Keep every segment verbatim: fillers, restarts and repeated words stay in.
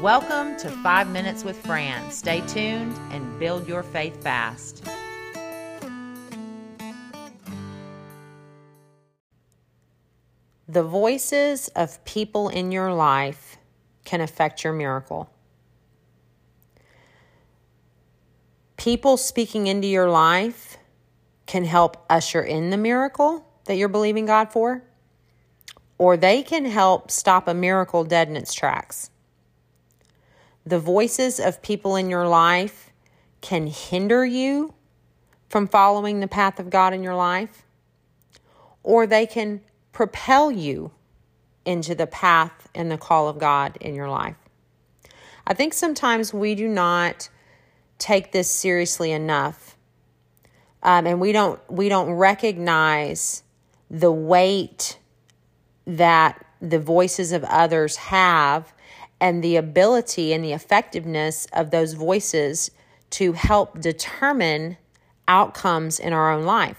Welcome to Five Minutes with Fran. Stay tuned and build your faith fast. The voices of people in your life can affect your miracle. People speaking into your life can help usher in the miracle that you're believing God for, or they can help stop a miracle dead in its tracks. The voices of people in your life can hinder you from following the path of God in your life, or they can propel you into the path and the call of God in your life. I think sometimes we do not take this seriously enough, um, and we don't we don't recognize the weight that the voices of others have, and the ability and the effectiveness of those voices to help determine outcomes in our own life.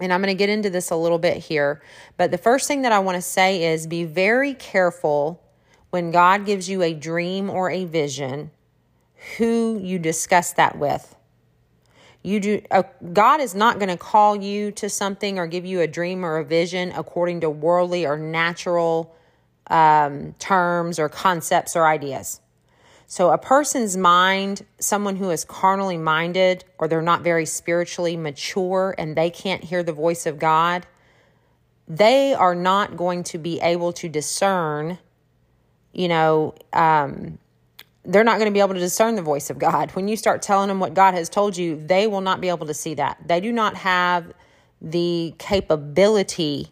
And I'm going to get into this a little bit here, but the first thing that I want to say is be very careful when God gives you a dream or a vision, who you discuss that with. You do uh, God is not going to call you to something or give you a dream or a vision according to worldly or natural um, terms or concepts or ideas. So a person's mind, someone who is carnally minded or they're not very spiritually mature and they can't hear the voice of God, they are not going to be able to discern, you know, um, they're not going to be able to discern the voice of God. When you start telling them what God has told you, they will not be able to see that. They do not have the capability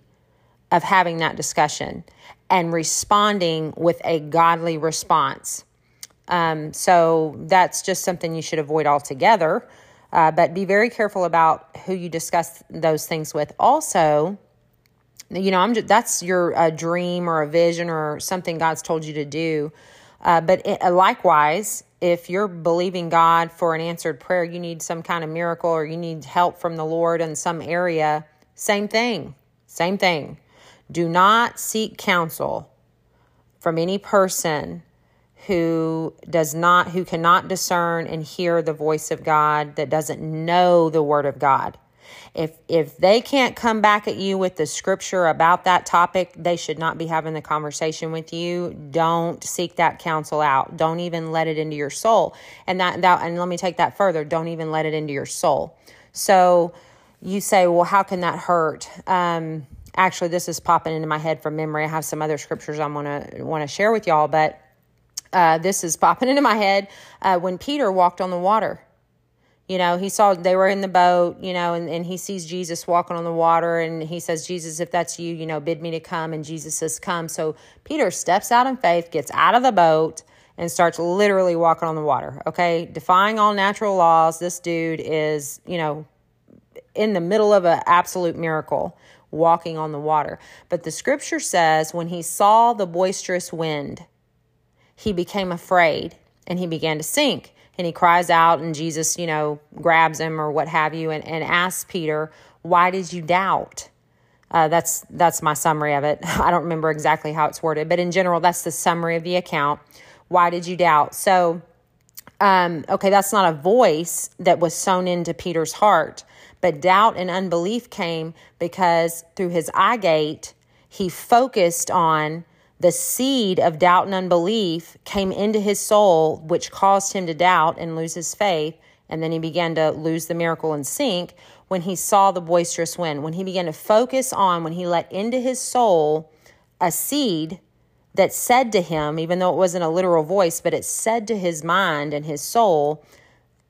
of having that discussion and responding with a godly response. Um, so that's just something you should avoid altogether. Uh, but be very careful about who you discuss those things with. Also, you know, I'm just, that's your a dream or a vision or something God's told you to do. Uh, but it, uh, likewise, if you're believing God for an answered prayer, you need some kind of miracle or you need help from the Lord in some area, same thing, same thing. Do not seek counsel from any person who does not, who cannot discern and hear the voice of God, that doesn't know the Word of God. If if they can't come back at you with the scripture about that topic, they should not be having the conversation with you. Don't seek that counsel out. Don't even let it into your soul. And that, that and let me take that further. Don't even let it into your soul. So you say, well, how can that hurt? Um, actually, this is popping into my head from memory. I have some other scriptures I'm gonna want to share with y'all, but uh, this is popping into my head uh, when Peter walked on the water. You know, he saw they were in the boat, you know, and, and he sees Jesus walking on the water. And he says, Jesus, if that's you, you know, bid me to come. And Jesus says, come. So Peter steps out in faith, gets out of the boat and starts literally walking on the water. Okay. Defying all natural laws. This dude is, you know, in the middle of an absolute miracle walking on the water. But the scripture says when he saw the boisterous wind, he became afraid and he began to sink. And he cries out and Jesus, you know, grabs him or what have you and, and asks Peter, why did you doubt? Uh, that's that's my summary of it. I don't remember exactly how it's worded, but in general, that's the summary of the account. Why did you doubt? So, um, okay, that's not a voice that was sown into Peter's heart, but doubt and unbelief came because through his eye gate, he focused on the seed of doubt and unbelief came into his soul, which caused him to doubt and lose his faith. And then he began to lose the miracle and sink when he saw the boisterous wind, when he began to focus on, when he let into his soul a seed that said to him, even though it wasn't a literal voice, but it said to his mind and his soul,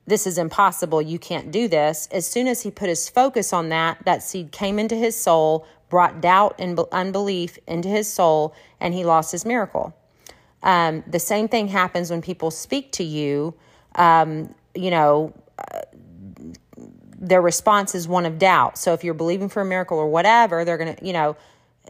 this is impossible. You can't do this. As soon as he put his focus on that, that seed came into his soul, brought doubt and unbelief into his soul, and he lost his miracle. Um, the same thing happens when people speak to you. Um, you know, uh, their response is one of doubt. So if you're believing for a miracle or whatever, they're going to, you know,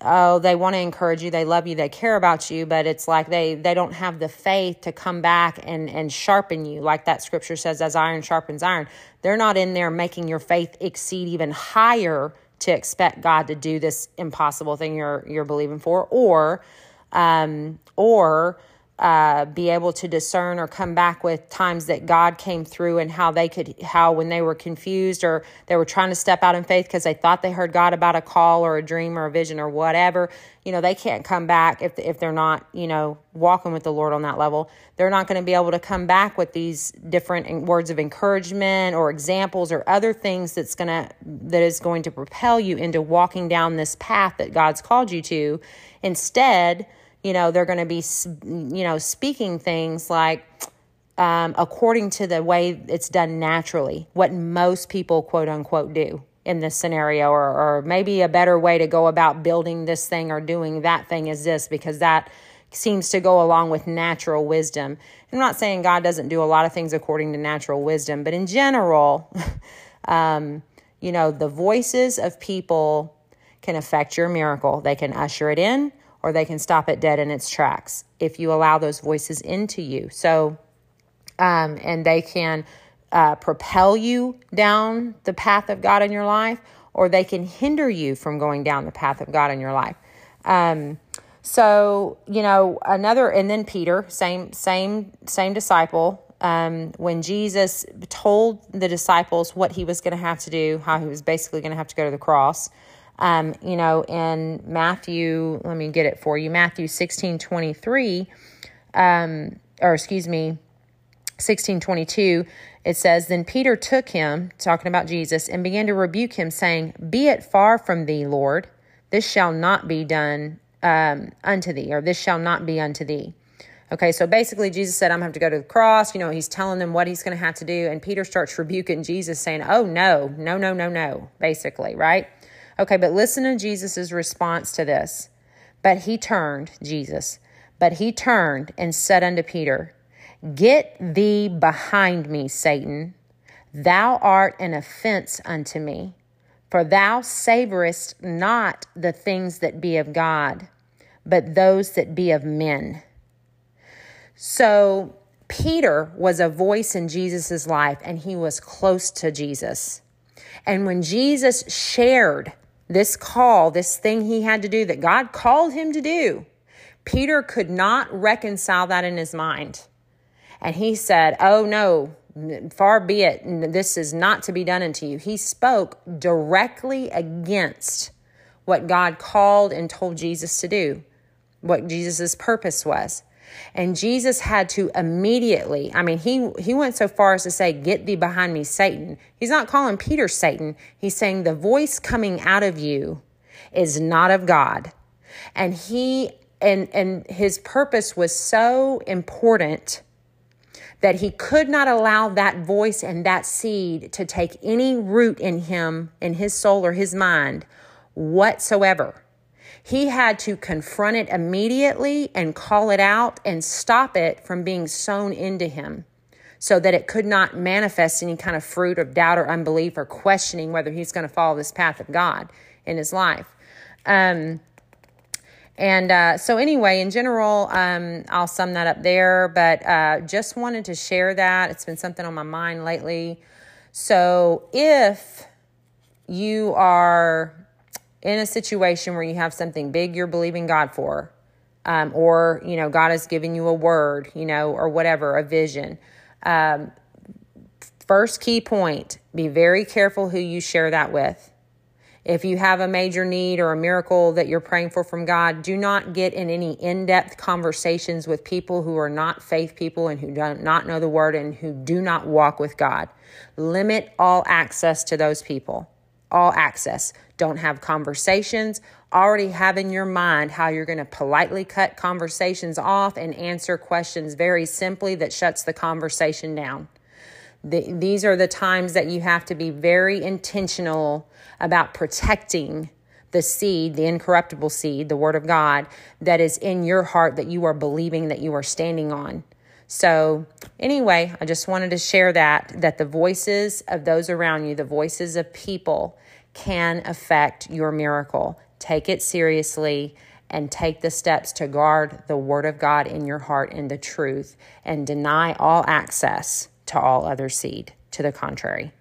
oh, they want to encourage you, they love you, they care about you, but it's like they, they don't have the faith to come back and, and sharpen you. Like that scripture says, as iron sharpens iron, they're not in there making your faith exceed even higher to expect God to do this impossible thing you're you're believing for, or um, or uh, be able to discern or come back with times that God came through and how they could, how when they were confused or they were trying to step out in faith because they thought they heard God about a call or a dream or a vision or whatever, you know, they can't come back if if they're not, you know, walking with the Lord on that level. They're not going to be able to come back with these different words of encouragement or examples or other things that's going to, that is going to propel you into walking down this path that God's called you to. Instead, you know, they're going to be, you know, speaking things like, um, according to the way it's done naturally, what most people quote unquote do in this scenario, or, or maybe a better way to go about building this thing or doing that thing is this, because that seems to go along with natural wisdom. And I'm not saying God doesn't do a lot of things according to natural wisdom, but in general, um, you know, the voices of people can affect your miracle. They can usher it in, or they can stop it dead in its tracks if you allow those voices into you. So, um, and they can uh, propel you down the path of God in your life, or they can hinder you from going down the path of God in your life. Um, so, you know, another, and then Peter, same, same, same disciple. Um, when Jesus told the disciples what he was going to have to do, how he was basically going to have to go to the cross. Um, you know, in Matthew, let me get it for you. Matthew sixteen twenty three, um, or excuse me, sixteen twenty two. It says, "Then Peter took him," talking about Jesus, "and began to rebuke him, saying, 'Be it far from thee, Lord! This shall not be done um, unto thee, or this shall not be unto thee.'" Okay, so basically, Jesus said, "I'm gonna have to go to the cross." You know, he's telling them what he's going to have to do, and Peter starts rebuking Jesus, saying, "Oh no, no, no, no, no!" Basically, right? Okay, but listen to Jesus's response to this. But he turned, Jesus, but he turned and said unto Peter, "Get thee behind me, Satan. Thou art an offense unto me, for thou savorest not the things that be of God, but those that be of men." So Peter was a voice in Jesus's life, and he was close to Jesus. And when Jesus shared this call, this thing he had to do that God called him to do, Peter could not reconcile that in his mind. And he said, "Oh no, far be it. This is not to be done unto you." He spoke directly against what God called and told Jesus to do, what Jesus's purpose was. And Jesus had to immediately, I mean, he, he went so far as to say, "Get thee behind me, Satan." He's not calling Peter Satan. He's saying the voice coming out of you is not of God. And he, and, and his purpose was so important that he could not allow that voice and that seed to take any root in him, in his soul or his mind whatsoever. He had to confront it immediately and call it out and stop it from being sown into him so that it could not manifest any kind of fruit of doubt or unbelief or questioning whether he's going to follow this path of God in his life. Um, and uh, so anyway, in general, um, I'll sum that up there, but uh, just wanted to share that. It's been something on my mind lately. So if you are in a situation where you have something big you're believing God for, um, or, you know, God has given you a word, you know, or whatever, a vision. Um, first key point, be very careful who you share that with. If you have a major need or a miracle that you're praying for from God, do not get in any in-depth conversations with people who are not faith people and who do not know the word and who do not walk with God. Limit all access to those people. All access. Don't have conversations. Already have in your mind how you're going to politely cut conversations off and answer questions very simply that shuts the conversation down. The, these are the times that you have to be very intentional about protecting the seed, the incorruptible seed, the Word of God that is in your heart that you are believing, that you are standing on. So anyway, I just wanted to share that, that the voices of those around you, the voices of people can affect your miracle. Take it seriously and take the steps to guard the Word of God in your heart and the truth, and deny all access to all other seed to the contrary.